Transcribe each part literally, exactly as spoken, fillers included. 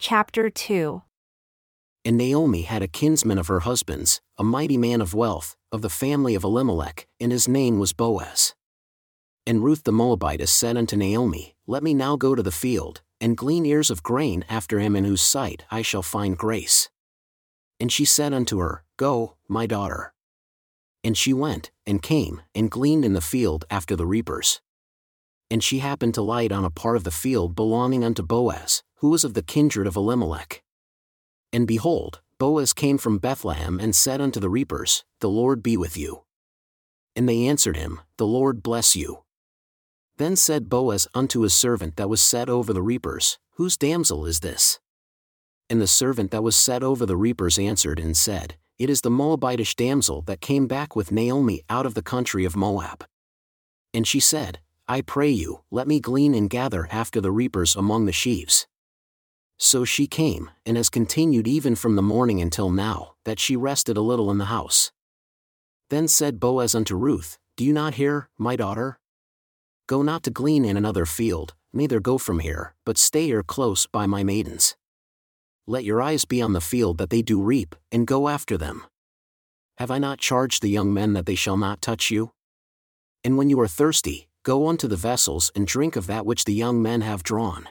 Chapter two. And Naomi had a kinsman of her husband's, a mighty man of wealth, of the family of Elimelech, and his name was Boaz. And Ruth the Moabitess said unto Naomi, Let me now go to the field, and glean ears of grain after him in whose sight I shall find grace. And she said unto her, Go, my daughter. And she went, and came, and gleaned in the field after the reapers. And she happened to light on a part of the field belonging unto Boaz, who was of the kindred of Elimelech. And behold, Boaz came from Bethlehem and said unto the reapers, The Lord be with you. And they answered him, The Lord bless you. Then said Boaz unto his servant that was set over the reapers, Whose damsel is this? And the servant that was set over the reapers answered and said, It is the Moabitish damsel that came back with Naomi out of the country of Moab. And she said, I pray you, let me glean and gather after the reapers among the sheaves. So she came, and has continued even from the morning until now, that she rested a little in the house. Then said Boaz unto Ruth, Do you not hear, my daughter? Go not to glean in another field, neither go from here, but stay here close by my maidens. Let your eyes be on the field that they do reap, and go after them. Have I not charged the young men that they shall not touch you? And when you are thirsty, go unto the vessels and drink of that which the young men have drawn.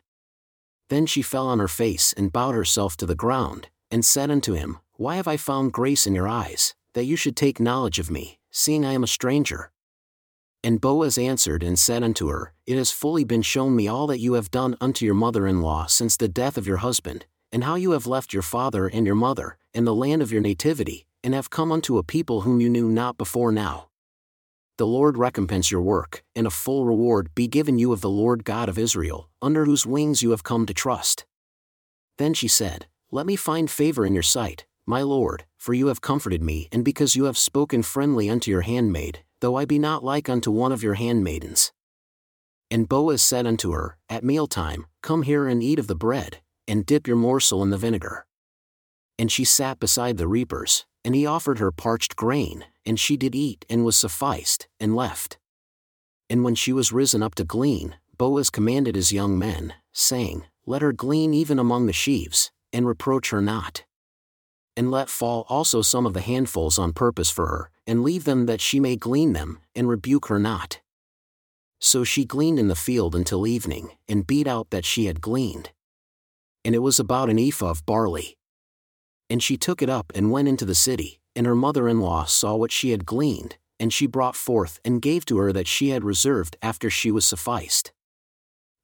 Then she fell on her face and bowed herself to the ground, and said unto him, Why have I found grace in your eyes, that you should take knowledge of me, seeing I am a stranger? And Boaz answered and said unto her, It has fully been shown me all that you have done unto your mother-in-law since the death of your husband, and how you have left your father and your mother, and the land of your nativity, and have come unto a people whom you knew not before now. The Lord recompense your work, and a full reward be given you of the Lord God of Israel, under whose wings you have come to trust. Then she said, Let me find favor in your sight, my Lord, for you have comforted me, and because you have spoken friendly unto your handmaid, though I be not like unto one of your handmaidens. And Boaz said unto her, At mealtime, come here and eat of the bread, and dip your morsel in the vinegar. And she sat beside the reapers, and he offered her parched grain, and she did eat and was sufficed, and left. And when she was risen up to glean, Boaz commanded his young men, saying, Let her glean even among the sheaves, and reproach her not. And let fall also some of the handfuls on purpose for her, and leave them that she may glean them, and rebuke her not. So she gleaned in the field until evening, and beat out that she had gleaned. And it was about an ephah of barley. And she took it up and went into the city, and her mother-in-law saw what she had gleaned, and she brought forth and gave to her that she had reserved after she was sufficed.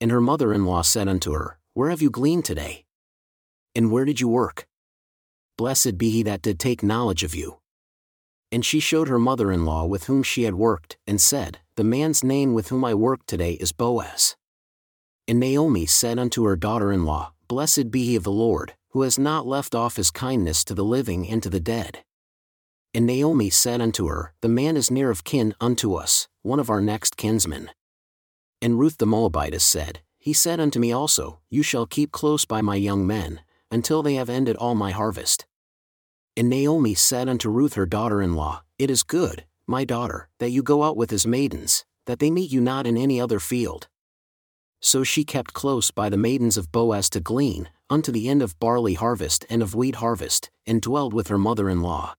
And her mother-in-law said unto her, Where have you gleaned today? And where did you work? Blessed be he that did take knowledge of you. And she showed her mother-in-law with whom she had worked, and said, The man's name with whom I worked today is Boaz. And Naomi said unto her daughter-in-law, Blessed be he of the Lord, who has not left off his kindness to the living and to the dead. And Naomi said unto her, The man is near of kin unto us, one of our next kinsmen. And Ruth the Moabitess said, He said unto me also, You shall keep close by my young men, until they have ended all my harvest. And Naomi said unto Ruth her daughter-in-law, It is good, my daughter, that you go out with his maidens, that they meet you not in any other field. So she kept close by the maidens of Boaz to glean, unto the end of barley harvest and of wheat harvest, and dwelled with her mother-in-law.